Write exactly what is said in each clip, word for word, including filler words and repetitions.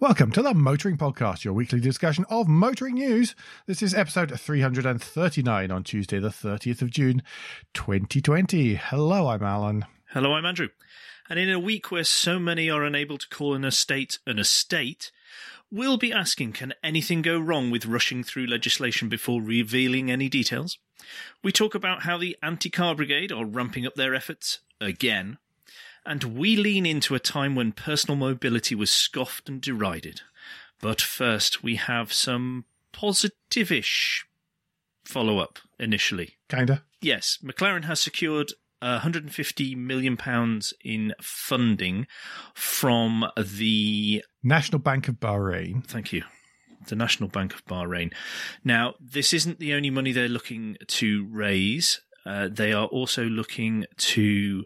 Welcome to the Motoring Podcast, your weekly discussion of motoring news. This is episode three hundred thirty-nine on Tuesday, the thirtieth of June, twenty twenty. Hello, I'm Alan. Hello, I'm Andrew. And in a week where so many are unable to call an estate an estate, we'll be asking, can anything go wrong with rushing through legislation before revealing any details? We talk about how the anti-car brigade are ramping up their efforts again. And we lean into a time when personal mobility was scoffed and derided. But first, we have some positive-ish follow-up initially. Kinda. Yes, McLaren has secured one hundred fifty million pounds in funding from the... National Bank of Bahrain. Thank you. The National Bank of Bahrain. Now, this isn't the only money they're looking to raise. Uh, they are also looking to...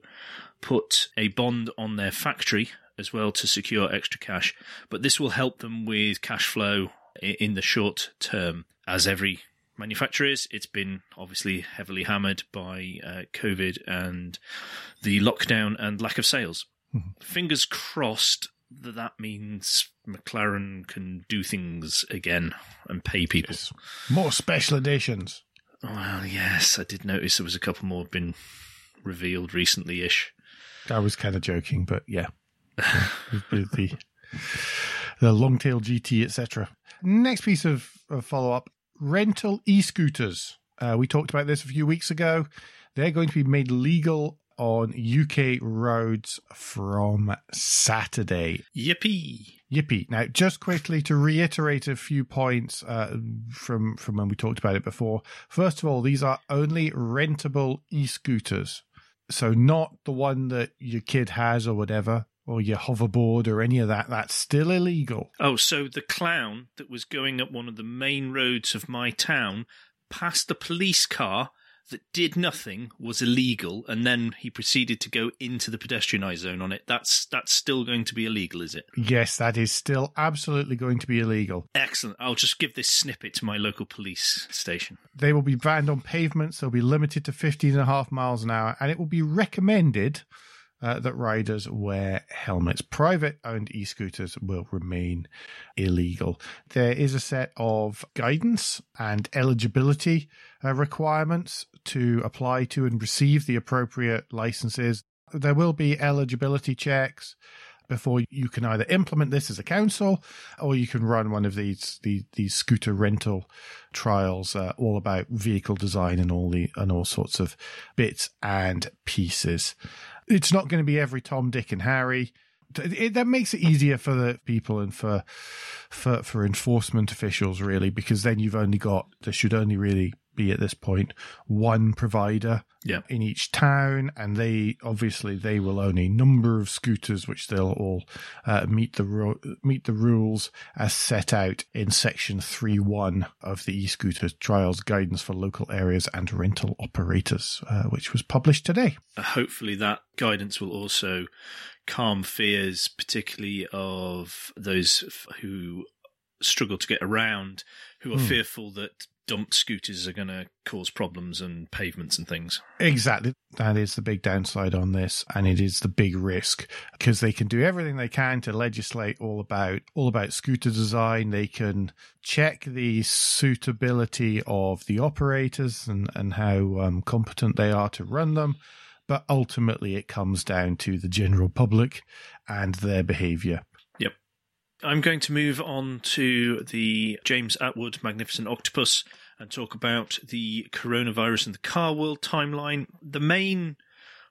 put a bond on their factory as well to secure extra cash, but this will help them with cash flow in the short term. As every manufacturer is, it's been obviously heavily hammered by uh, COVID and the lockdown and lack of sales. Mm-hmm. Fingers crossed that that means McLaren can do things again and pay people. Yes. More special editions. Well, yes, I did notice there was a couple more been revealed recently-ish. I was kind of joking, but yeah, the, the, the long-tail G T, et cetera. Next piece of, of follow-up, rental e-scooters. Uh, we talked about this a few weeks ago. They're going to be made legal on U K roads from Saturday. Yippee! Yippee. Now, just quickly to reiterate a few points uh, from, from when we talked about it before. First of all, these are only rentable e-scooters. So not the one that your kid has or whatever, or your hoverboard or any of that. That's still illegal. Oh, so the clown that was going up one of the main roads of my town passed the police car that did nothing was illegal, and then he proceeded to go into the pedestrianised zone on it. That's that's still going to be illegal, is it? Yes, that is still absolutely going to be illegal. Excellent. I'll just give this snippet to my local police station. They will be banned on pavements. They'll be limited to fifteen and a half miles an hour, and it will be recommended uh, that riders wear helmets. Private-owned e-scooters will remain illegal. There is a set of guidance and eligibility uh, requirements to apply to and receive the appropriate licenses. There will be eligibility checks before you can either implement this as a council or you can run one of these these, these scooter rental trials, uh, all about vehicle design and all the and all sorts of bits and pieces. It's not going to be every Tom, Dick and Harry. It, that makes it easier for the people and for, for for enforcement officials, really, because then you've only got, there should only really be at this point one provider yeah. in each town, and they obviously they will own a number of scooters which they'll all uh, meet the ro- meet the rules as set out in section three one of the e-scooter trials guidance for local areas and rental operators, uh, which was published today. Uh, hopefully that guidance will also calm fears, particularly of those f- who struggle to get around, who are hmm. fearful that dumped scooters are going to cause problems and pavements and things. Exactly. That is the big downside on this, and it is the big risk, because they can do everything they can to legislate all about all about scooter design. They can check the suitability of the operators and, and how um, competent they are to run them. But ultimately, it comes down to the general public and their behaviour. Yep. I'm going to move on to the James Attwood Magnificent Octopus and talk about the coronavirus and the car world timeline. The main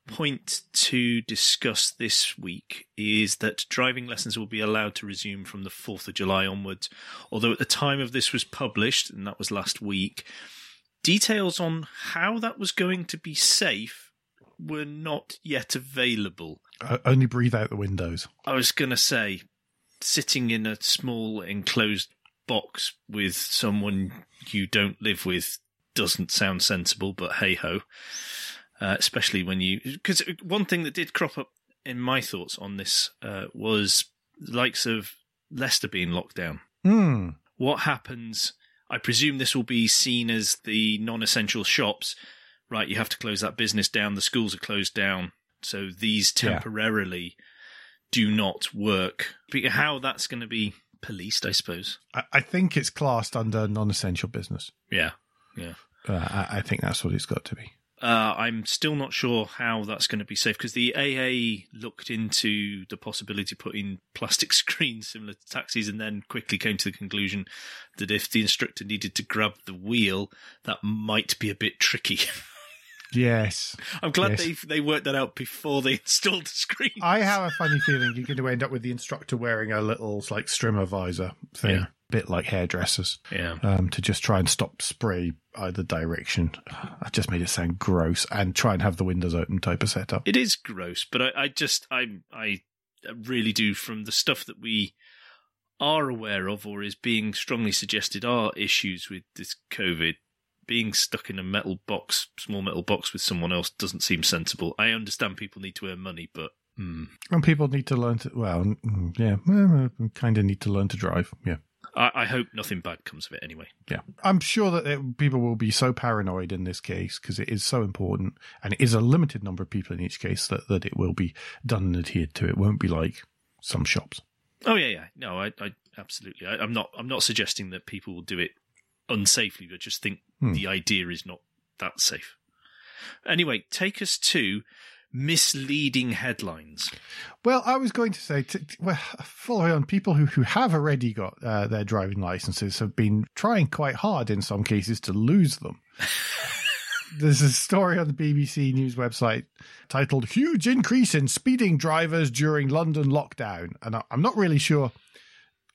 point to discuss this week is that driving lessons will be allowed to resume from the fourth of July onwards. Although at the time of this was published, and that was last week, details on how that was going to be safe were not yet available. Uh, only breathe out the windows. I was going to say, sitting in a small enclosed box with someone you don't live with doesn't sound sensible, but hey-ho. Uh, especially when you... Because one thing that did crop up in my thoughts on this uh, was the likes of Leicester being locked down. Mm. What happens... I presume this will be seen as the non-essential shops... Right, you have to close that business down. The schools are closed down. So these temporarily yeah. do not work. How that's going to be policed, I suppose. I, I think it's classed under non-essential business. Yeah, yeah. Uh, I, I think that's what it's got to be. Uh, I'm still not sure how that's going to be safe, because the A A looked into the possibility of putting plastic screens similar to taxis, and then quickly came to the conclusion that if the instructor needed to grab the wheel, that might be a bit tricky. Yes. I'm glad yes. they they worked that out before they installed the screen. I have a funny feeling you're going to end up with the instructor wearing a little like strimmer visor thing, yeah. a bit like hairdressers, yeah. um, to just try and stop spray either direction. I just made it sound gross, and try and have the windows open type of setup. It is gross, but I, I just, I, I really do, from the stuff that we are aware of or is being strongly suggested are issues with this COVID, being stuck in a metal box, small metal box with someone else doesn't seem sensible. I understand people need to earn money, but... Mm. And people need to learn to... Well, yeah, kind of need to learn to drive, yeah. I, I hope nothing bad comes of it anyway. Yeah. I'm sure that it, people will be so paranoid in this case, because it is so important, and it is a limited number of people in each case, that, that it will be done and adhered to. It won't be like some shops. Oh, yeah, yeah. No, I, I absolutely... I, I'm not. I'm not suggesting that people will do it unsafely, but just think hmm. the idea is not that safe. Anyway, take us to misleading headlines. Well, I was going to say, to, to, well, following on, people who, who have already got uh, their driving licenses have been trying quite hard in some cases to lose them. There's a story on the B B C News website titled "Huge Increase in Speeding Drivers During London Lockdown." And I, I'm not really sure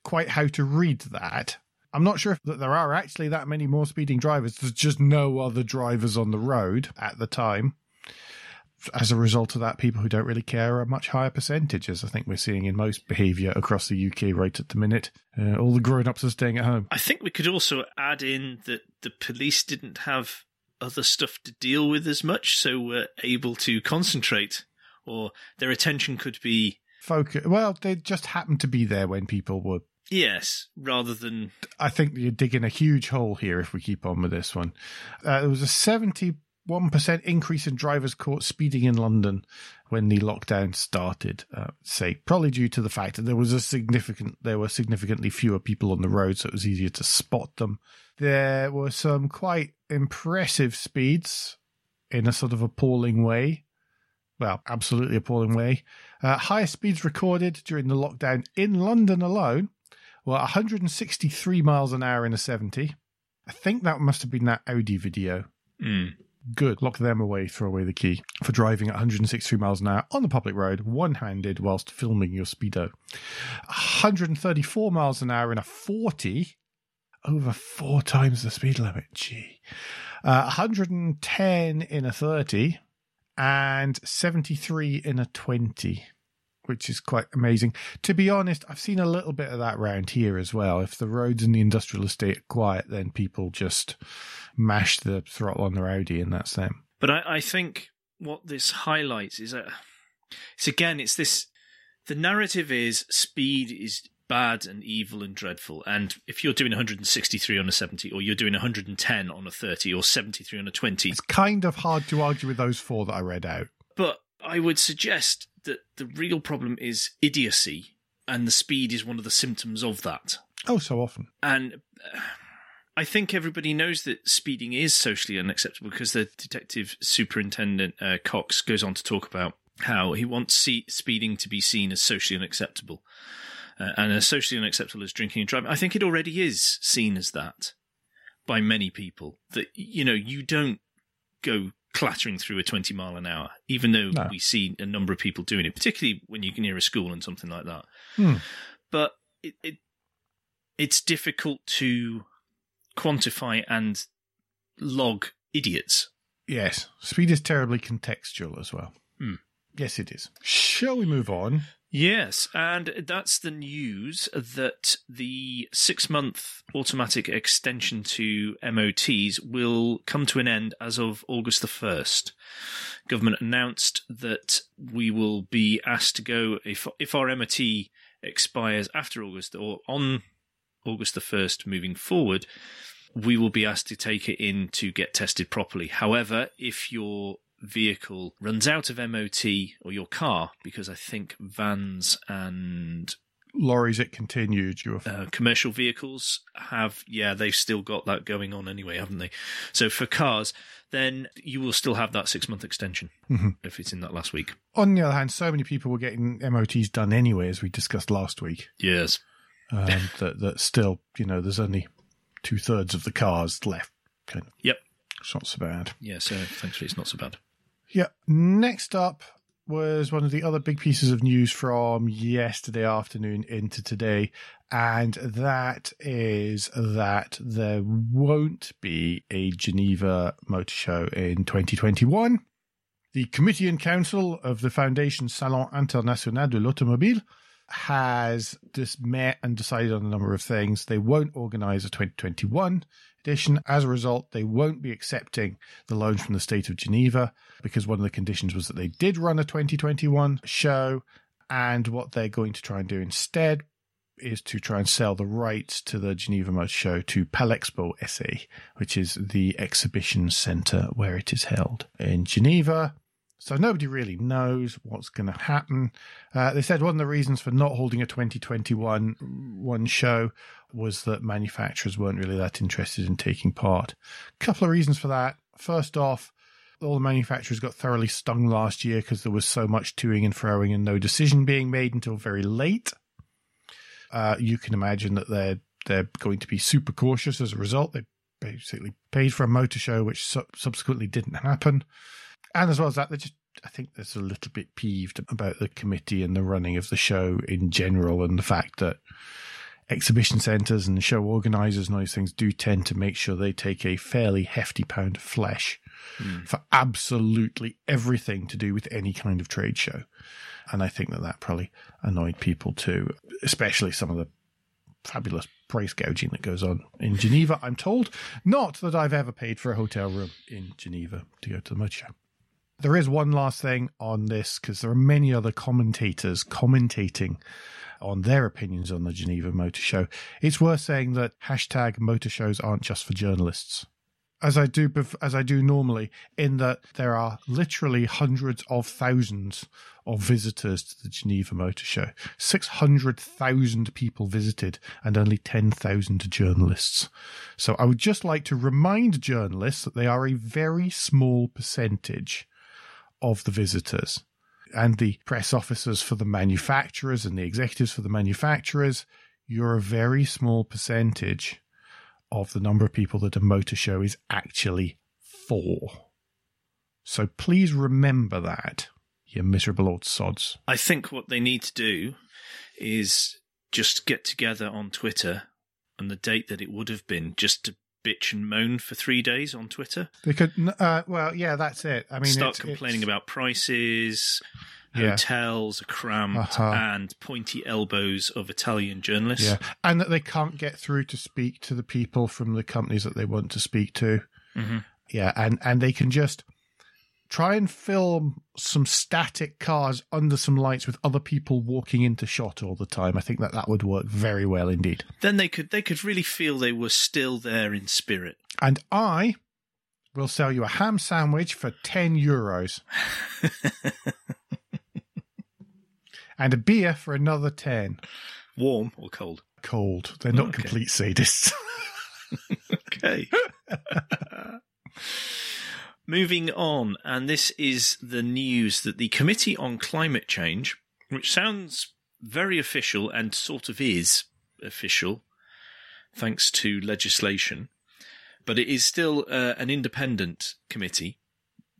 quite how to read that. I'm not sure if there are actually that many more speeding drivers. There's just no other drivers on the road at the time. As a result of that, people who don't really care are much higher percentages, I think we're seeing in most behaviour across the U K right at the minute. Uh, all the grown-ups are staying at home. I think we could also add in that the police didn't have other stuff to deal with as much, so were able to concentrate, or their attention could be... focus. Well, they just happened to be there when people were... Yes, rather than... I think you're digging a huge hole here if we keep on with this one. Uh, there was a seventy-one percent increase in drivers caught speeding in London when the lockdown started, uh, say, probably due to the fact that there was a significant, there were significantly fewer people on the road, so it was easier to spot them. There were some quite impressive speeds in a sort of appalling way. Well, absolutely appalling way. Uh, highest speeds recorded during the lockdown in London alone. Well, one hundred sixty-three miles an hour in a seventy. I think that must have been that Audi video. Mm. Good. Lock them away, throw away the key for driving at one hundred sixty-three miles an hour on the public road, one-handed whilst filming your speedo. one hundred thirty-four miles an hour in a forty, over four times the speed limit. Gee. Uh, one hundred ten in a thirty and seventy-three in a twenty. Which is quite amazing. To be honest, I've seen a little bit of that round here as well. If the roads in the industrial estate are quiet, then people just mash the throttle on their Audi, and that's them. But I, I think what this highlights is that it's again, it's this, the narrative is speed is bad and evil and dreadful. And if you're doing one hundred sixty-three on a seventy, or you're doing one hundred ten on a thirty, or seventy-three on a twenty. It's kind of hard to argue with those four that I read out. But I would suggest that the real problem is idiocy, and the speed is one of the symptoms of that. Oh, so often. And uh, I think everybody knows that speeding is socially unacceptable, because the detective superintendent uh, Cox goes on to talk about how he wants see- speeding to be seen as socially unacceptable, uh, and as socially unacceptable as drinking and driving. I think it already is seen as that by many people, that, you know, you don't go clattering through a twenty mile an hour, even though no. we see a number of people doing it, particularly when you're near a school and something like that. Hmm. But it, it it's difficult to quantify and log idiots. Yes. Speed is terribly contextual as well. Hmm. Yes, it is. Shall we move on? Yes, and that's the news that the six-month automatic extension to M O Ts will come to an end as of August the first. Government announced that we will be asked to go, if if our M O T expires after August, or on August the first moving forward, we will be asked to take it in to get tested properly. However, if you're vehicle runs out of M O T, or your car, because I think vans and lorries it continued. You were... uh, commercial vehicles have, yeah, they've still got that going on anyway, haven't they? So for cars, then you will still have that six-month extension mm-hmm. if it's in that last week. On the other hand, so many people were getting M O Ts done anyway, as we discussed last week. Yes. Um, that, that still, you know, there's only two-thirds of the cars left. Kind of. Yep. It's not so bad. Yeah, so thankfully it's not so bad. Yeah. Next up was one of the other big pieces of news from yesterday afternoon into today, and that is that there won't be a Geneva Motor Show in twenty twenty-one. The Committee and Council of the Foundation Salon International de l'Automobile has just met and decided on a number of things. They won't organise a twenty twenty-one edition. As a result, they won't be accepting the loans from the state of Geneva, because one of the conditions was that they did run a twenty twenty-one show, and what they're going to try and do instead is to try and sell the rights to the Geneva Motor Show to Palexpo S A, which is the exhibition centre where it is held in Geneva. So nobody really knows what's going to happen. Uh, they said one of the reasons for not holding a twenty twenty-one one show was that manufacturers weren't really that interested in taking part. A couple of reasons for that. First off, all the manufacturers got thoroughly stung last year because there was so much toing and froing and no decision being made until very late. Uh, you can imagine that they're, they're going to be super cautious as a result. They basically paid for a motor show, which su- subsequently didn't happen. And as well as that, they just, I think they're a little bit peeved about the committee and the running of the show in general, and the fact that exhibition centres and show organisers and all these things do tend to make sure they take a fairly hefty pound of flesh mm. for absolutely everything to do with any kind of trade show. And I think that that probably annoyed people too, especially some of the fabulous price gouging that goes on in Geneva, I'm told. Not that I've ever paid for a hotel room in Geneva to go to the motor show. There is one last thing on this, because there are many other commentators commentating on their opinions on the Geneva Motor Show. It's worth saying that hashtag motor shows aren't just for journalists, as I do as I do normally, in that there are literally hundreds of thousands of visitors to the Geneva Motor Show. six hundred thousand people visited and only ten thousand journalists. So I would just like to remind journalists that they are a very small percentage of the visitors, and the press officers for the manufacturers and the executives for the manufacturers, you're a very small percentage of the number of people that a motor show is actually for. So please remember that, you miserable old sods. I think what they need to do is just get together on Twitter on the date that it would have been, just to bitch and moan for three days on Twitter. They could, uh, well, yeah, that's it. I mean, start it's, complaining it's... about prices, yeah. Hotels are cramped, uh-huh. and pointy elbows of Italian journalists, yeah. and that they can't get through to speak to the people from the companies that they want to speak to. Mm-hmm. Yeah, and and they can just try and film some static cars under some lights with other people walking into shot all the time. I think that that would work very well indeed. Then they could they could really feel they were still there in spirit. And I will sell you a ham sandwich for ten euros. And a beer for another ten. Warm or cold? Cold. They're not oh, okay. complete sadists. Okay. Moving on, and this is the news that the Committee on Climate Change, which sounds very official and sort of is official, thanks to legislation, but it is still uh, an independent committee,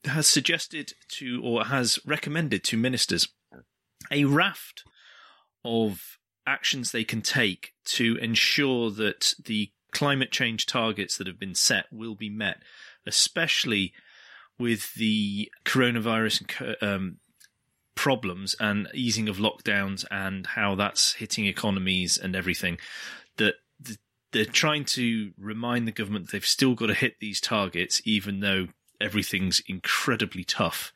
has suggested to, or has recommended to ministers, a raft of actions they can take to ensure that the climate change targets that have been set will be met, especially with the coronavirus um, problems and easing of lockdowns and how that's hitting economies and everything, that they're trying to remind the government they've still got to hit these targets, even though everything's incredibly tough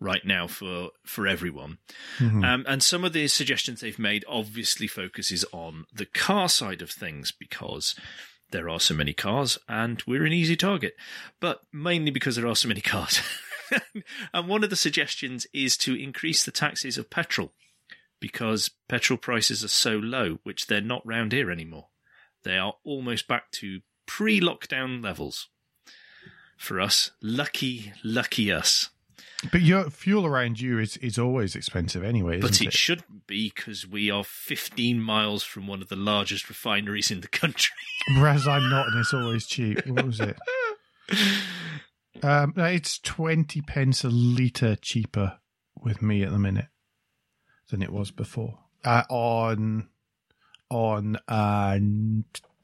right now for, for everyone. Mm-hmm. Um, and some of the suggestions they've made obviously focuses on the car side of things, because there are so many cars and we're an easy target, but mainly because there are so many cars. And one of the suggestions is to increase the taxes of petrol because petrol prices are so low, which they're not round here anymore. They are almost back to pre-lockdown levels for us. Lucky, lucky us. But your fuel around you is, is always expensive anyway, isn't it? But it shouldn't be, because we are fifteen miles from one of the largest refineries in the country. Whereas I'm not, and it's always cheap. What was it? Um, it's twenty pence a litre cheaper with me at the minute than it was before. Uh, on on uh,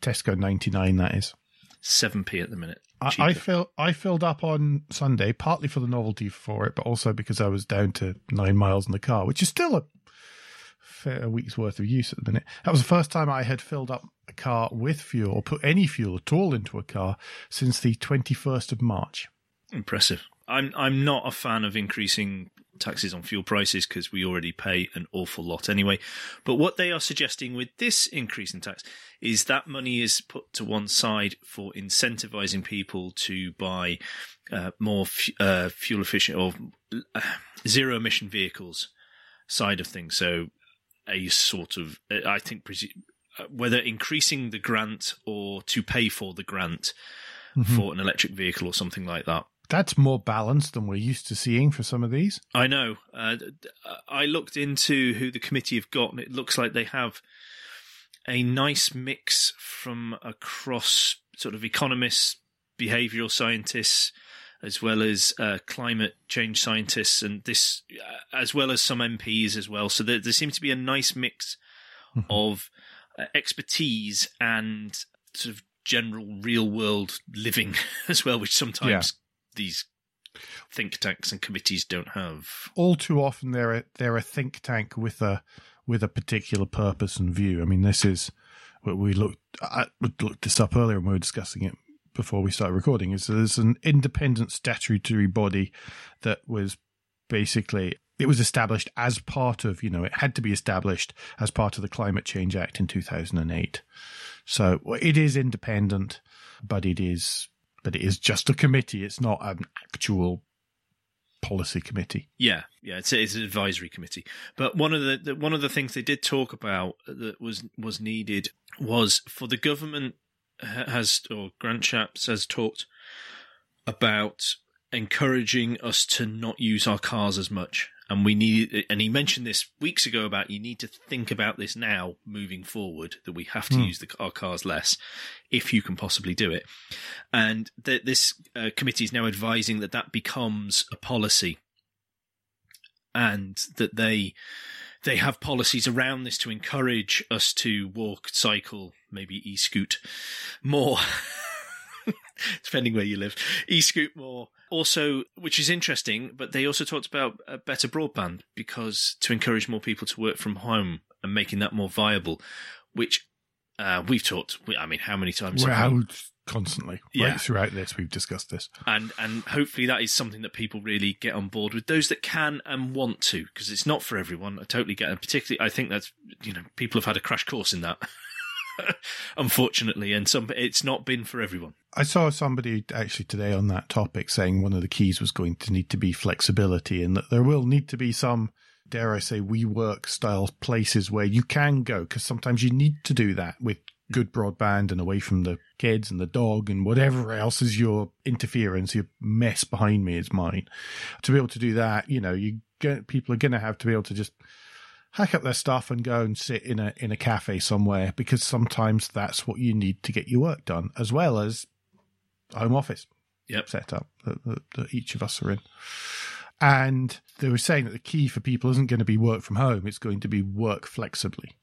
Tesco ninety-nine, that is. seven p at the minute. I, I, fill, I filled up on Sunday, partly for the novelty for it, but also because I was down to nine miles in the car, which is still a fair week's worth of use at the minute. That was the first time I had filled up a car with fuel, or put any fuel at all into a car, since the twenty-first of March. Impressive. I'm I'm not a fan of increasing taxes on fuel prices, because we already pay an awful lot anyway. But what they are suggesting with this increase in tax is that money is put to one side for incentivizing people to buy uh, more f- uh, fuel efficient or uh, zero emission vehicles side of things. So a sort of, I think, whether increasing the grant or to pay for the grant mm-hmm. for an electric vehicle or something like that. That's more balanced than we're used to seeing for some of these. I know. Uh, I looked into who the committee have got, and it looks like they have a nice mix from across sort of economists, behavioural scientists, as well as uh, climate change scientists, and this, as well as some M Ps as well. So there, there seems to be a nice mix mm-hmm. of uh, expertise and sort of general real-world living as well, which sometimes... Yeah. These think tanks and committees don't have. All too often, they're a, they're a think tank with a with a particular purpose and view. I mean, this is what we looked. I looked this up earlier, and we were discussing it before we started recording. Is there's an independent statutory body that was basically it was established as part of you know it had to be established as part of the Climate Change Act in two thousand eight. So it is independent, but it is. But it is just a committee. It's not an actual policy committee. Yeah, yeah, it's, it's an advisory committee. But one of the, the one of the things they did talk about that was was needed was for the government has or Grant Shapps has talked about encouraging us to not use our cars as much, and we need. And he mentioned this weeks ago about you need to think about this now moving forward that we have to mm. use the, our cars less. If you can possibly do it. And th- this uh, committee is now advising that that becomes a policy and that they they have policies around this to encourage us to walk, cycle, maybe e-scoot more, depending where you live, e-scoot more. Also, which is interesting, but they also talked about uh, better broadband because to encourage more people to work from home and making that more viable, which... Uh, we've talked, I mean, how many times? Well, constantly. Right yeah. Throughout this, we've discussed this. And and hopefully that is something that people really get on board with, those that can and want to, because it's not for everyone. I totally get it. Particularly, I think that's, you know, people have had a crash course in that, unfortunately, and some it's not been for everyone. I saw somebody actually today on that topic saying one of the keys was going to need to be flexibility and that there will need to be some... dare I say, WeWork-style places where you can go, because sometimes you need to do that with good broadband and away from the kids and the dog and whatever else is your interference, your mess behind me is mine. To be able to do that, you know, you get, people are going to have to be able to just hack up their stuff and go and sit in a in a cafe somewhere, because sometimes that's what you need to get your work done, as well as home office yep. set up that, that, that each of us are in. And they were saying that the key for people isn't going to be work from home. It's going to be work flexibly.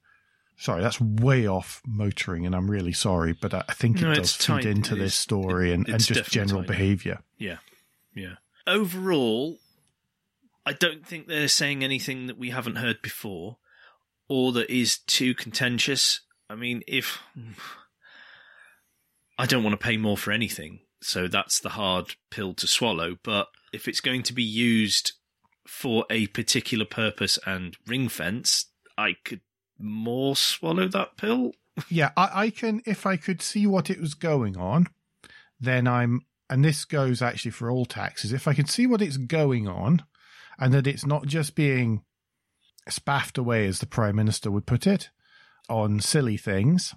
Sorry, that's way off motoring, and I'm really sorry, but I think no, it does feed tight. into it this story is, and, and just general tight. behaviour. Yeah, yeah. Overall, I don't think they're saying anything that we haven't heard before or that is too contentious. I mean, if... I don't want to pay more for anything, so that's the hard pill to swallow, but... if it's going to be used for a particular purpose and ring fence, I could more swallow that pill. Yeah, I, I can, if I could see what it was going on, then I'm, and this goes actually for all taxes, if I can see what it's going on and that it's not just being spaffed away, as the Prime Minister would put it, on silly things,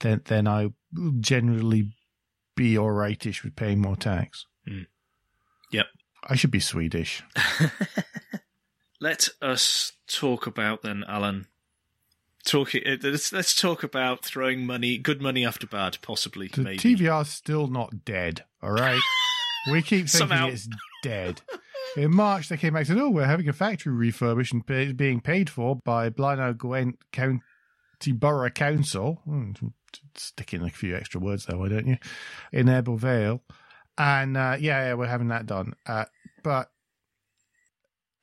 then then I will generally be all rightish with paying more tax. Mm. Yep. I should be Swedish. Let us talk about then, Alan. Talking. Let's, let's talk about throwing money, good money after bad, possibly. The maybe. T V R's still not dead, all right? We keep thinking Somehow. It's dead. In March, they came back and said, oh, we're having a factory refurbished and pay, being paid for by Blaenau Gwent County Borough Council. Mm, stick in a few extra words there, why don't you? In Ebbw Vale. And uh, yeah, yeah, we're having that done. Uh, but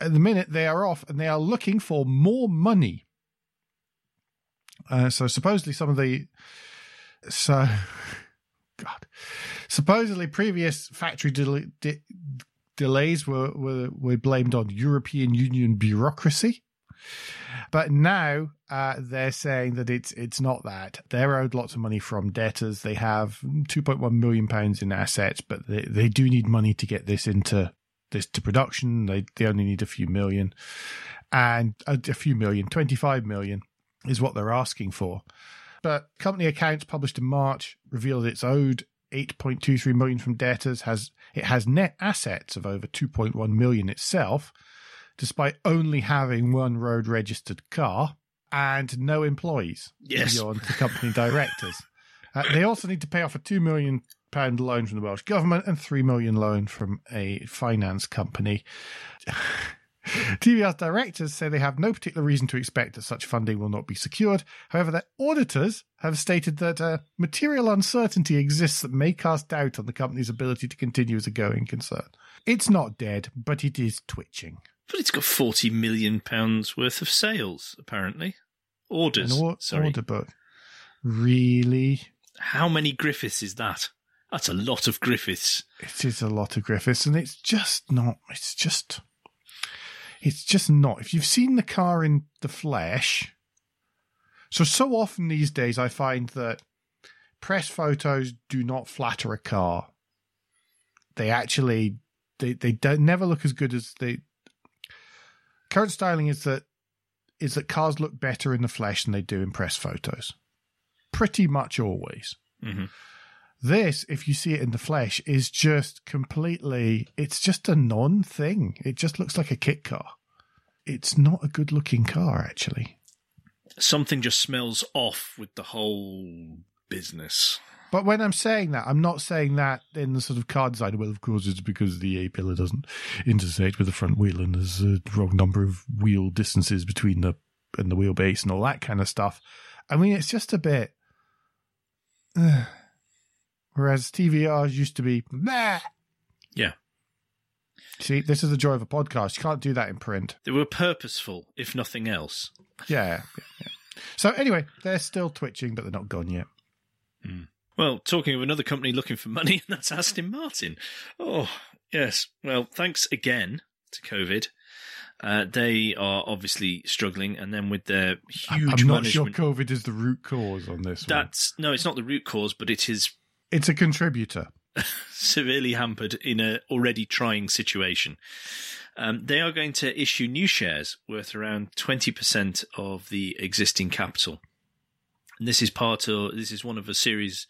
at the minute, they are off and they are looking for more money. Uh, so supposedly some of the, so, God, supposedly previous factory de- de- delays were, were were blamed on European Union bureaucracy, but now uh, they're saying that it's it's not that. They're owed lots of money from debtors. They have two point one million pounds in assets, but they, they do need money to get this into this to production. They they only need a few million, and a, a few million, twenty-five million. Is what they're asking for. But company accounts published in March revealed it's owed eight point two three million from debtors. Has it has net assets of over two point one million itself, despite only having one road registered car and no employees yes. beyond the company directors. Uh, they also need to pay off a two million pounds loan from the Welsh government and three million pounds loan from a finance company. T V R's directors say they have no particular reason to expect that such funding will not be secured. However, their auditors have stated that uh, material uncertainty exists that may cast doubt on the company's ability to continue as a going concern. It's not dead, but it is twitching. But it's got forty million pounds worth of sales, apparently. Orders, An or- sorry. Order book. Really? How many Griffiths is that? That's a lot of Griffiths. It is a lot of Griffiths, and it's just not... It's just... It's just not. If you've seen the car in the flesh, so, so often these days I find that press photos do not flatter a car. They actually, they, they don't never look as good as they, current styling is that, is that cars look better in the flesh than they do in press photos. Pretty much always. Mm-hmm. This, if you see it in the flesh, is just completely, it's just a non-thing. It just looks like a kit car. It's not a good-looking car, actually. Something just smells off with the whole business. But when I'm saying that, I'm not saying that in the sort of car design, well, of course, it's because the A-pillar doesn't intersect with the front wheel and there's a wrong number of wheel distances between the and the wheelbase and all that kind of stuff. I mean, it's just a bit... Uh, Whereas T V Rs used to be, meh. Yeah. See, this is the joy of a podcast. You can't do that in print. They were purposeful, if nothing else. Yeah. yeah, yeah. So anyway, they're still twitching, but they're not gone yet. Mm. Well, talking of another company looking for money, and that's Aston Martin. Oh, yes. Well, thanks again to COVID. Uh, they are obviously struggling, and then with their huge I'm not sure COVID is the root cause on this that's, one. No, it's not the root cause, but it is... It's a contributor. Severely hampered in an already trying situation. Um, they are going to issue new shares worth around twenty percent of the existing capital. And this is part of, this is one of a series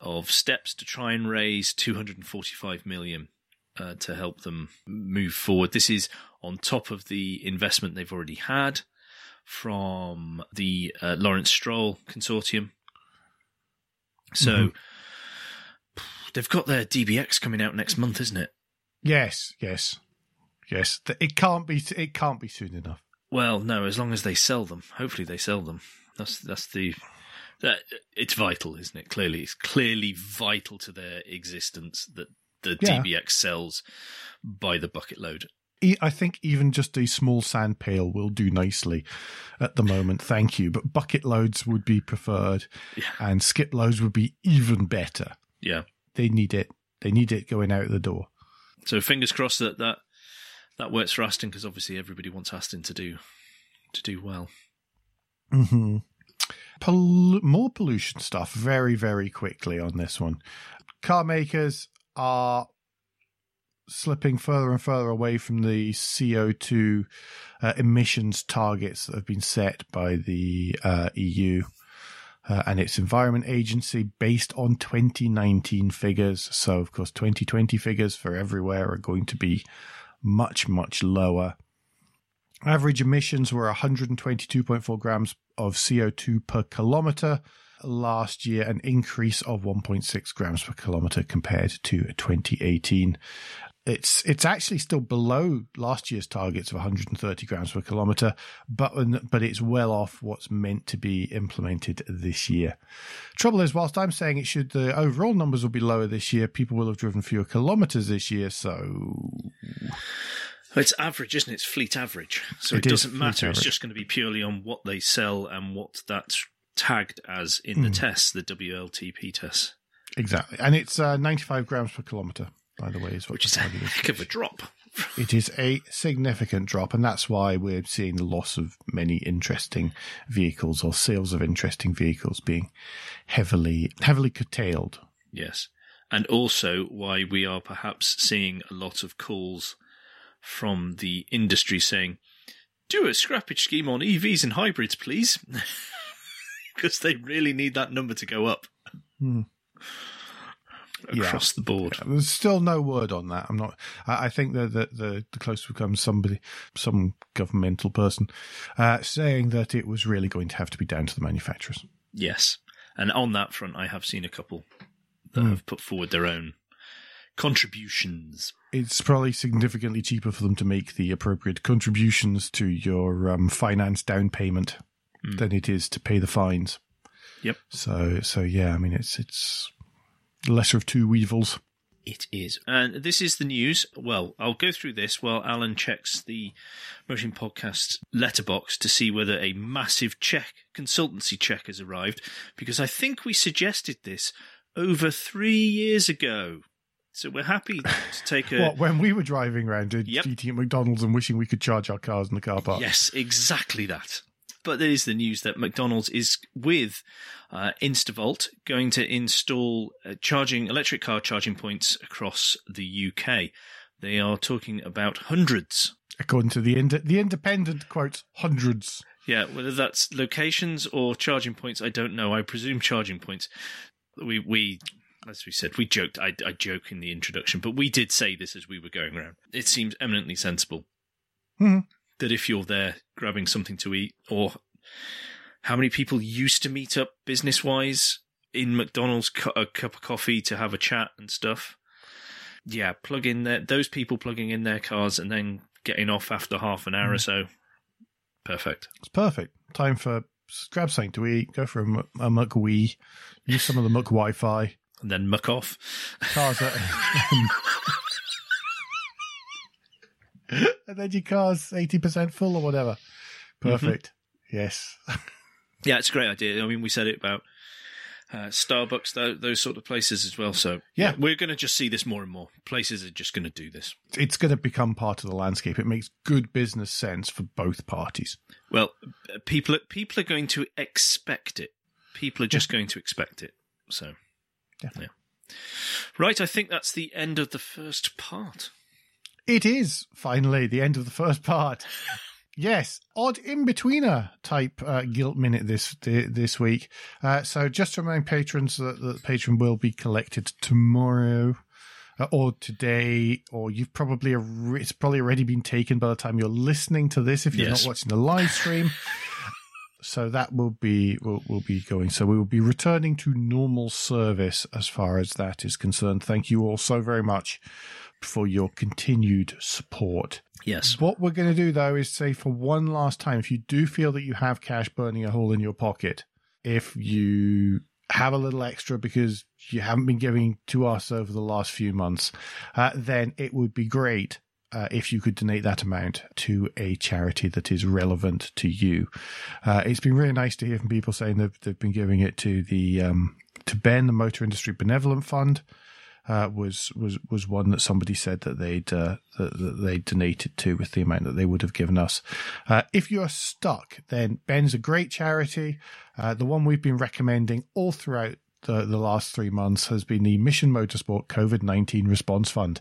of steps to try and raise two hundred forty-five million dollars uh, to help them move forward. This is on top of the investment they've already had from the uh, Lawrence Stroll Consortium. So mm-hmm. they've got their D B X coming out next month, isn't it? Yes, yes, yes. It can't be. It can't be soon enough. Well, no. As long as they sell them, hopefully they sell them. That's that's the. That it's vital, isn't it? Clearly, it's clearly vital to their existence that the yeah. D B X sells by the bucket load. I think even just a small sand pail will do nicely at the moment, thank you. But bucket loads would be preferred yeah. and skip loads would be even better. Yeah. They need it. They need it going out the door. So fingers crossed that that, that works for Aston, because obviously everybody wants Aston to do to do well. Mm-hmm. Pol- more pollution stuff very, very quickly on this one. Car makers are... slipping further and further away from the C O two uh, emissions targets that have been set by the uh, E U uh, and its Environment Agency based on twenty nineteen figures. So, of course, twenty twenty figures for everywhere are going to be much, much lower. Average emissions were one hundred twenty-two point four grams of C O two per kilometre last year, an increase of one point six grams per kilometre compared to twenty eighteen. It's it's actually still below last year's targets of one hundred thirty grams per kilometre, but, but it's well off what's meant to be implemented this year. Trouble is, whilst I'm saying it should, the overall numbers will be lower this year, people will have driven fewer kilometres this year, so... It's average, isn't it? It's fleet average. So it, it doesn't matter. Average. It's just going to be purely on what they sell and what that's tagged as in mm. the test, the W L T P test. Exactly. And it's uh, ninety-five grams per kilometre, by the way. Is what Which is a heck of a drop. It is a significant drop, and that's why we're seeing the loss of many interesting vehicles or sales of interesting vehicles being heavily, heavily curtailed. Yes. And also why we are perhaps seeing a lot of calls from the industry saying, do a scrappage scheme on E Vs and hybrids, please, because they really need that number to go up hmm. across yeah. the board. Yeah. There's still no word on that. I'm not. I, I think that the, the, the closer we come, somebody, some governmental person, uh, saying that it was really going to have to be down to the manufacturers. Yes, and on that front, I have seen a couple that hmm. have put forward their own contributions. It's probably significantly cheaper for them to make the appropriate contributions to your um, finance down payment mm. than it is to pay the fines. Yep. So, so yeah, I mean, it's it's lesser of two evils. It is. And this is the news. Well, I'll go through this while Alan checks the Motoring Podcast letterbox to see whether a massive check, consultancy check, has arrived, because I think we suggested this over three years ago. So we're happy to take a... What, when we were driving around to yep. eating at McDonald's and wishing we could charge our cars in the car park? Yes, exactly that. But there is the news that McDonald's is, with uh, Instavolt, going to install uh, charging electric car charging points across the U K. They are talking about hundreds. According to the, ind- the Independent, quotes, hundreds. Yeah, whether that's locations or charging points, I don't know. I presume charging points. We... we As we said, we joked, I, I joke in the introduction, but we did say this as we were going around. It seems eminently sensible mm-hmm. that if you're there grabbing something to eat, or how many people used to meet up business-wise in McDonald's, cu- a cup of coffee to have a chat and stuff. Yeah, plug in there, those people plugging in their cars and then getting off after half an hour mm-hmm. or so. Perfect. It's perfect. Time for grab something to eat, go for a, a McWee, use some of the McWi-Fi. And then muck off. Cars are, and then your car's eighty percent full or whatever. Perfect. Mm-hmm. Yes. Yeah, it's a great idea. I mean, we said it about uh, Starbucks, th- those sort of places as well. So yeah, yeah we're going to just see this more and more. Places are just going to do this. It's going to become part of the landscape. It makes good business sense for both parties. Well, people are, people are going to expect it. People are just going to expect it. So... Definitely. Yeah. Right, I think that's the end of the first part. It is, finally, the end of the first part. Yes, odd in-betweener type uh, guilt minute this this week. Uh, so just to remind patrons that the patron will be collected tomorrow uh, or today, or you've probably it's probably already been taken by the time you're listening to this if you're yes. not watching the live stream. So that will be will, will be going. So we will be returning to normal service as far as that is concerned. Thank you all so very much for your continued support. Yes. What we're going to do, though, is say for one last time, if you do feel that you have cash burning a hole in your pocket, if you have a little extra because you haven't been giving to us over the last few months, uh, then it would be great Uh, if you could donate that amount to a charity that is relevant to you. Uh, it's been really nice to hear from people saying that they've been giving it to the um, to Ben, the Motor Industry Benevolent Fund, uh, was was was one that somebody said that they'd uh, that, that they donated to with the amount that they would have given us. Uh, if you're stuck, then Ben's a great charity, uh, the one we've been recommending all throughout the, the last three months has been the Mission Motorsport COVID nineteen Response Fund.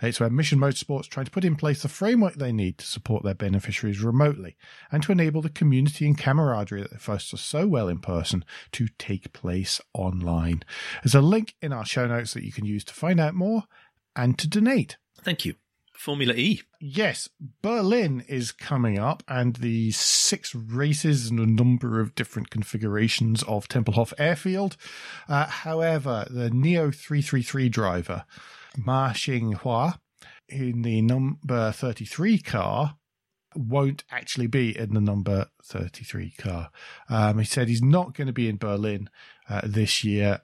It's where Mission Motorsport's trying to put in place the framework they need to support their beneficiaries remotely and to enable the community and camaraderie that they foster so well in person to take place online. There's a link in our show notes that you can use to find out more and to donate. Thank you. Formula E. Yes, Berlin is coming up, and the six races and a number of different configurations of Tempelhof Airfield. Uh, however, the N I O three thirty-three driver, Ma Xinghua, in the number thirty-three car, won't actually be in the number thirty-three car. Um, he said he's not going to be in Berlin uh, this year.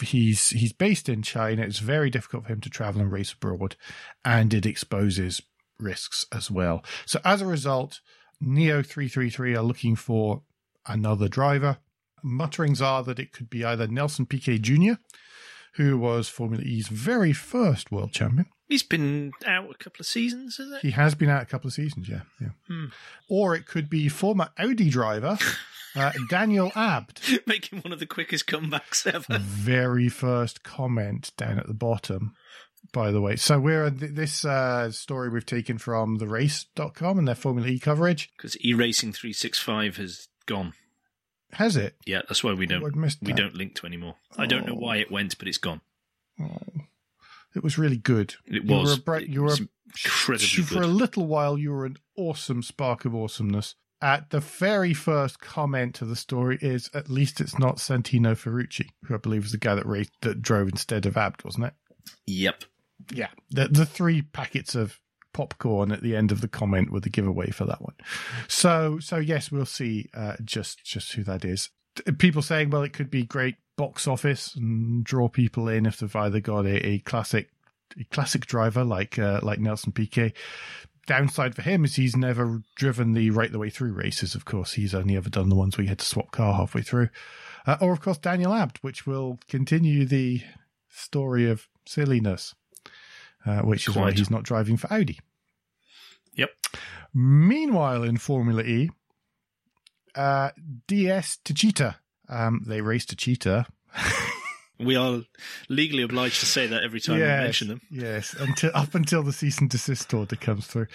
He's he's based in China. It's very difficult for him to travel and race abroad, and it exposes risks as well. So as a result, N I O three thirty-three are looking for another driver. Mutterings are that it could be either Nelson Piquet Junior, who was Formula E's very first world champion. He's been out a couple of seasons, is it? He has been out a couple of seasons, yeah. yeah. Hmm. Or it could be former Audi driver... Uh, Daniel Abt. Making one of the quickest comebacks ever. Very first comment down at the bottom, by the way. So we're th- this uh, story we've taken from the race dot com and their Formula E coverage. Because E-Racing three sixty-five has gone. Has it? Yeah, that's why we don't oh, we don't link to anymore. Oh. I don't know why it went, but it's gone. Oh. It was really good. It was. You were, a bra- it you were was incredibly sh- good. For a little while, you were an awesome spark of awesomeness. At the very first comment to the story is, at least it's not Santino Ferrucci, who I believe was the guy that raced, that drove instead of Abt, wasn't it? Yep. Yeah. The, the three packets of popcorn at the end of the comment were the giveaway for that one. So, so yes, we'll see uh, just, just who that is. People saying, well, it could be great box office and draw people in if they've either got a, a classic a classic driver like uh, like Nelson Piquet. Downside for him is he's never driven the right the way through races. Of course, he's only ever done the ones where he had to swap car halfway through. Uh, or, of course, Daniel Abt, which will continue the story of silliness, uh, which Quite. is why he's not driving for Audi. Yep. Meanwhile, in Formula E, uh, D S Techeetah. Um, they race Techeetah. We are legally obliged to say that every time yes, we mention them. Yes, until up until the cease and desist order comes through.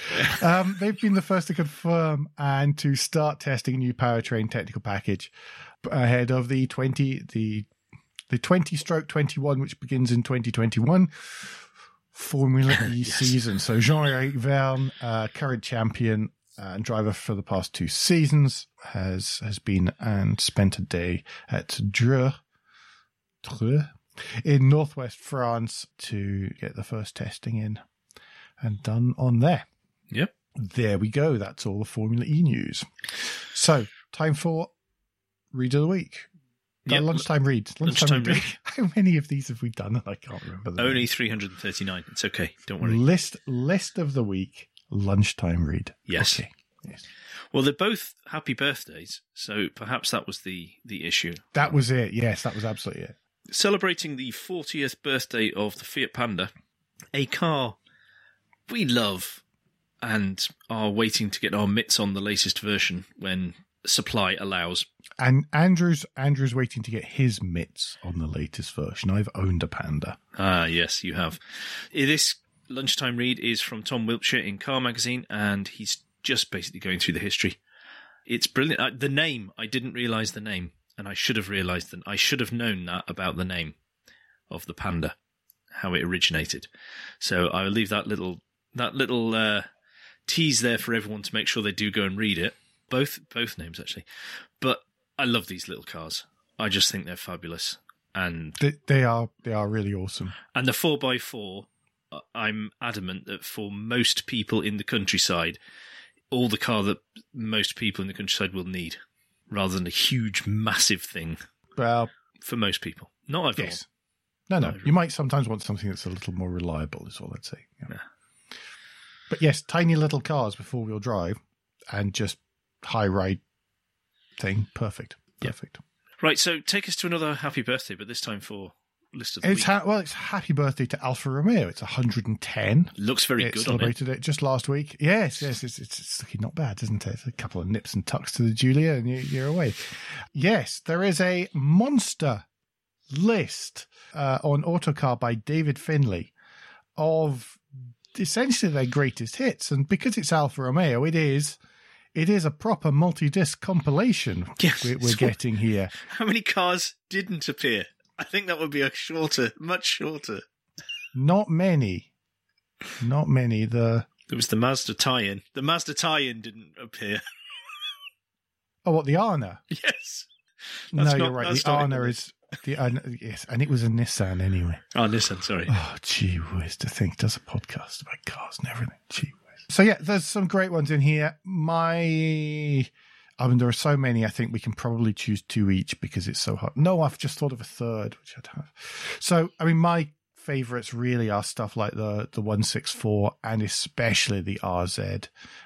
Um, they've been the first to confirm and to start testing a new powertrain technical package ahead of the twenty the the twenty stroke twenty one, which begins in twenty twenty one Formula E yes. season. So Jean-Eric Vergne, uh, current champion and driver for the past two seasons, has has been and spent a day at Dreux. in northwest France to get the first testing in and done on there. Yep. There we go. That's all the Formula E news. So, time for Read of the Week. No, yep. Lunchtime reads. Lunchtime, lunchtime read. How many of these have we done? And I can't remember them. Only three hundred thirty-nine. It's okay. Don't worry. List list of the week, lunchtime read. Yes. Okay. Yes. Well, they're both happy birthdays, so perhaps that was the, the issue. That was it. Yes, that was absolutely it. Celebrating the fortieth birthday of the Fiat Panda, a car we love and are waiting to get our mitts on the latest version when supply allows. And Andrew's Andrew's waiting to get his mitts on the latest version. I've owned a Panda. Ah, yes, you have. This lunchtime read is from Tom Wiltshire in Car Magazine, and he's just basically going through the history. It's brilliant. The name, I didn't realise the name. And I should have realised that I should have known that about the name of the Panda, how it originated. So I will leave that little that little uh, tease there for everyone to make sure they do go and read it. Both both names actually, but I love these little cars. I just think they're fabulous, and they, they are they are really awesome. And the four by four, I'm adamant that for most people in the countryside, all the car that most people in the countryside will need. Rather than a huge, massive thing. Well, for most people, not everyone. Yes. No, no. You might sometimes want something that's a little more reliable, is all I'd say. Yeah. Yeah. But yes, tiny little cars with four-wheel drive and just high-ride thing. Perfect. Perfect. Yeah. Right. So take us to another happy birthday, but this time for list of the it's week. Ha- well, it's happy birthday to Alfa Romeo. It's one hundred ten. Looks very it good. Celebrated on it. it just last week. Yes, yes, it's, it's, it's looking not bad, isn't it? It's a couple of nips and tucks to the Julia, and you, you're away. Yes, there is a monster list uh, on Autocar by David Finlay of essentially their greatest hits. And because it's Alfa Romeo, it is it is a proper multi-disc compilation yes, we're, we're getting here. How many cars didn't appear? I think that would be a shorter, much shorter. Not many. Not many. The It was the Mazda tie-in. The Mazda tie-in didn't appear. Oh, what, the Arna? Yes. That's no, not, you're right. The Arna is... The, uh, yes, and it was a Nissan anyway. Oh, Nissan, sorry. Oh, gee whiz, to think does a podcast about cars and everything. Gee whiz. So, yeah, there's some great ones in here. My... I mean, there are so many, I think we can probably choose two each because it's so hard. No, I've just thought of a third, which I don't have. So, I mean, my favorites really are stuff like the the one sixty-four and especially the R Z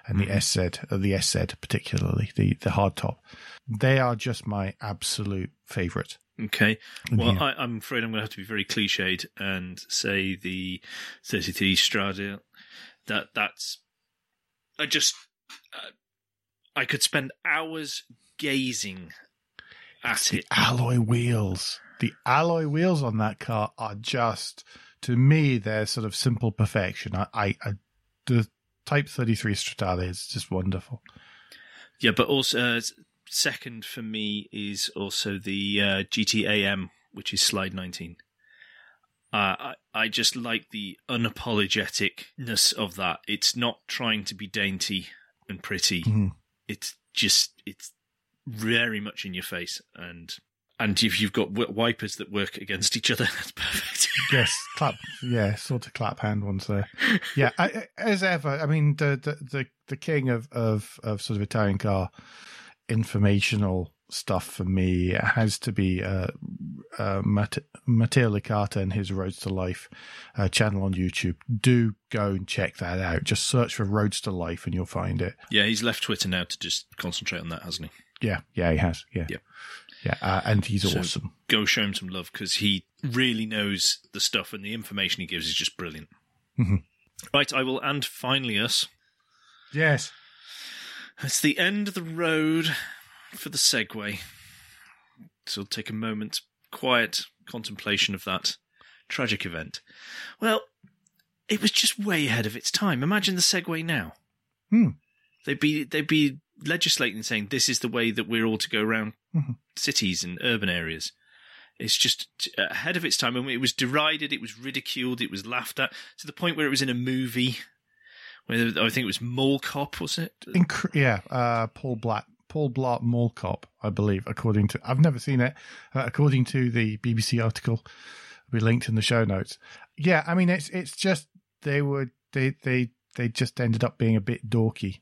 and the S Z, or the S Z particularly, the, the hardtop. They are just my absolute favorite. Okay. Well, yeah. I, I'm afraid I'm going to have to be very cliched and say the thirty-three Stradale. That, that's... I just... Uh, I could spend hours gazing at it's it. The alloy wheels. The alloy wheels on that car are just, to me, they're sort of simple perfection. I, I, I the Type thirty-three Stradale is just wonderful. Yeah, but also... Uh, second for me is also the uh, G T A M, which is slide nineteen. Uh, I I just like the unapologeticness of that. It's not trying to be dainty and pretty. Mm-hmm. It's just it's very much in your face, and and if you've got w- wipers that work against each other, that's perfect. Yes, clap. Yeah, sort of clap hand ones there. Yeah, I, as ever. I mean, the the the, the king of, of of sort of Italian car informational stuff for me it has to be uh, uh, Matteo Licata and his Roads to Life uh, channel on YouTube. Do go and check that out. Just search for Roads to Life and you'll find it. Yeah, he's left Twitter now to just concentrate on that, hasn't he? Yeah, yeah, he has. Yeah, yeah, yeah. Uh, and he's so awesome. Go show him some love because he really knows the stuff and the information he gives is just brilliant. Mm-hmm. Right, I will, and finally us. Yes. It's the end of the road for the Segway. So I'll take a moment, quiet contemplation of that tragic event. Well, it was just way ahead of its time. Imagine the Segway now. Hmm. They'd be they'd be legislating, saying this is the way that we're all to go around mm-hmm. cities and urban areas. It's just ahead of its time. And it was derided, it was ridiculed, it was laughed at to the point where it was in a movie. I think it was Mall Cop, was it? Incre- yeah, uh, Paul Blart, Paul Blart Mall Cop, I believe, according to... I've never seen it. Uh, according to the B B C article, it'll be linked in the show notes. Yeah, I mean, it's it's just they were they they, they just ended up being a bit dorky,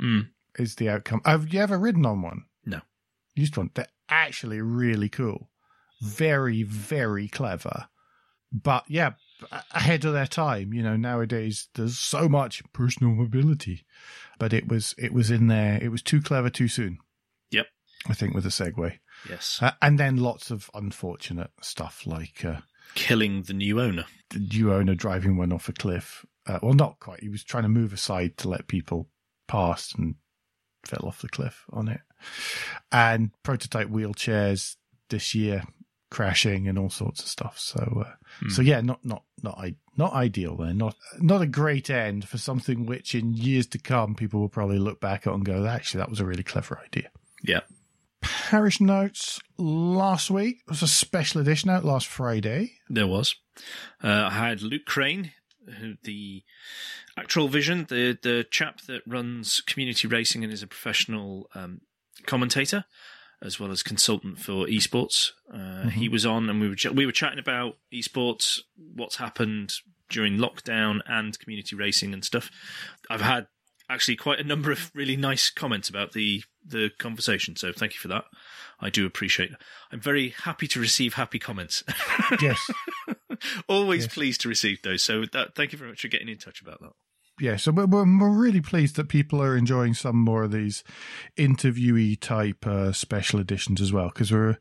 mm. is the outcome. Have you ever ridden on one? No. Used one? They're actually really cool. Very, very clever. But, yeah... ahead of their time, you know. Nowadays, there's so much personal mobility, but it was it was in there. It was too clever too soon. Yep, I think with the Segway. Yes, uh, and then lots of unfortunate stuff like uh, killing the new owner. The new owner driving one off a cliff. Uh, well, not quite. He was trying to move aside to let people past and fell off the cliff on it. And prototype wheelchairs this year. Crashing and all sorts of stuff. So, uh, hmm. so yeah, not not not I not ideal there. Not not a great end for something which, in years to come, people will probably look back at and go, "Actually, that was a really clever idea." Yeah. Parish notes last week it was a special edition out last Friday. There was. Uh, I had Luke Crane, who the Actual Vision, the the chap that runs community racing and is a professional um, commentator, as well as consultant for esports. Uh, mm-hmm. He was on and we were ch- we were chatting about esports, what's happened during lockdown and community racing and stuff. I've had actually quite a number of really nice comments about the, the conversation, so thank you for that. I do appreciate it. I'm very happy to receive happy comments. Yes. Always yes. Pleased to receive those. So that, thank you very much for getting in touch about that. Yeah, so we're, we're really pleased that people are enjoying some more of these interviewee-type uh, special editions as well, because we're.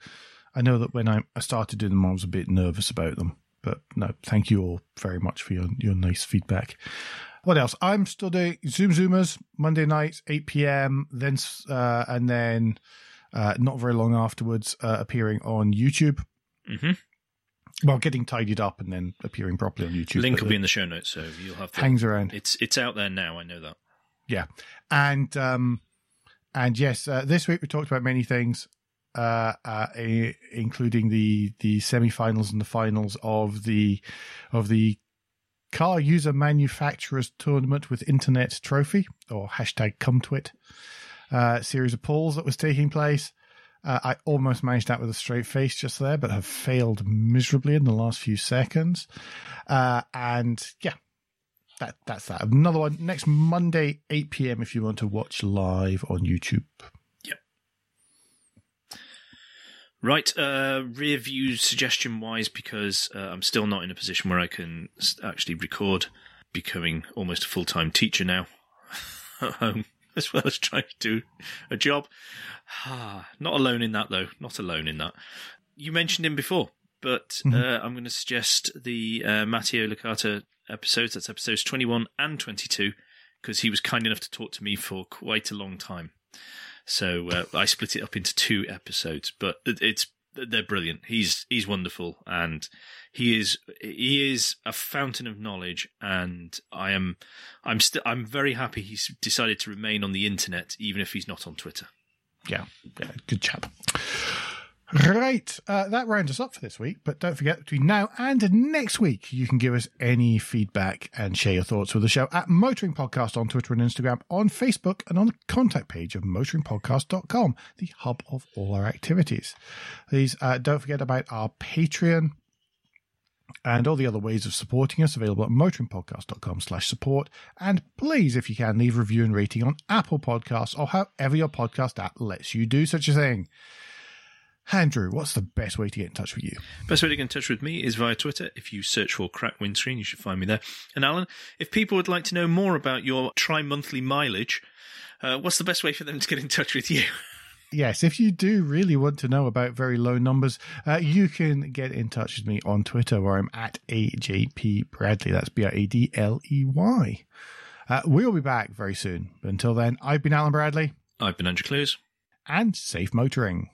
I know that when I, I started doing them, I was a bit nervous about them. But no, thank you all very much for your, your nice feedback. What else? I'm still doing Zoom Zoomers, Monday nights, eight p.m, then uh, and then uh, not very long afterwards, uh, appearing on YouTube. Mm-hmm. Well, getting tidied up and then appearing properly on YouTube. Link will be in the show notes, so you'll have the, hangs around. It's it's out there now. I know that. Yeah, and um, and yes, uh, this week we talked about many things, uh, uh, including the the semi-finals and the finals of the of the Car User Manufacturers Tournament with Internet Trophy, or hashtag Come to It, uh, series of polls that was taking place. Uh, I almost managed that with a straight face just there, but have failed miserably in the last few seconds. Uh, and yeah, that that's that. Another one next Monday, eight p.m. if you want to watch live on YouTube. Yep. Right. Uh, rear view suggestion wise, because uh, I'm still not in a position where I can actually record, becoming almost a full-time teacher now at home, as well as trying to do a job. Ah, not alone in that, though. Not alone in that. You mentioned him before, but mm-hmm. uh, I'm going to suggest the uh, Matteo Licata episodes. That's episodes twenty-one and twenty-two, because he was kind enough to talk to me for quite a long time. So uh, I split it up into two episodes, but it's they're brilliant. He's he's wonderful, and he is he is a fountain of knowledge. And I am I'm still I'm very happy he's decided to remain on the internet, even if he's not on Twitter. Yeah, yeah, good chap. Right, uh, that rounds us up for this week. But don't forget, between now and next week, you can give us any feedback and share your thoughts with the show at Motoring Podcast on Twitter and Instagram, on Facebook, and on the contact page of motoring podcast dot com, the hub of all our activities. Please uh, don't forget about our Patreon and all the other ways of supporting us, available at motoring podcast dot com slash support. And please, if you can, leave a review and rating on Apple Podcasts or however your podcast app lets you do such a thing. Andrew, what's the best way to get in touch with you? Best way to get in touch with me is via Twitter. If you search for Crack Windscreen, you should find me there. And Alan, if people would like to know more about your tri-monthly mileage, uh, what's the best way for them to get in touch with you? Yes, if you do really want to know about very low numbers, uh, you can get in touch with me on Twitter, where I'm at A J P Bradley. That's B R A D L E Y. Uh, we'll be back very soon. But until then, I've been Alan Bradley. I've been Andrew Clues. And safe motoring.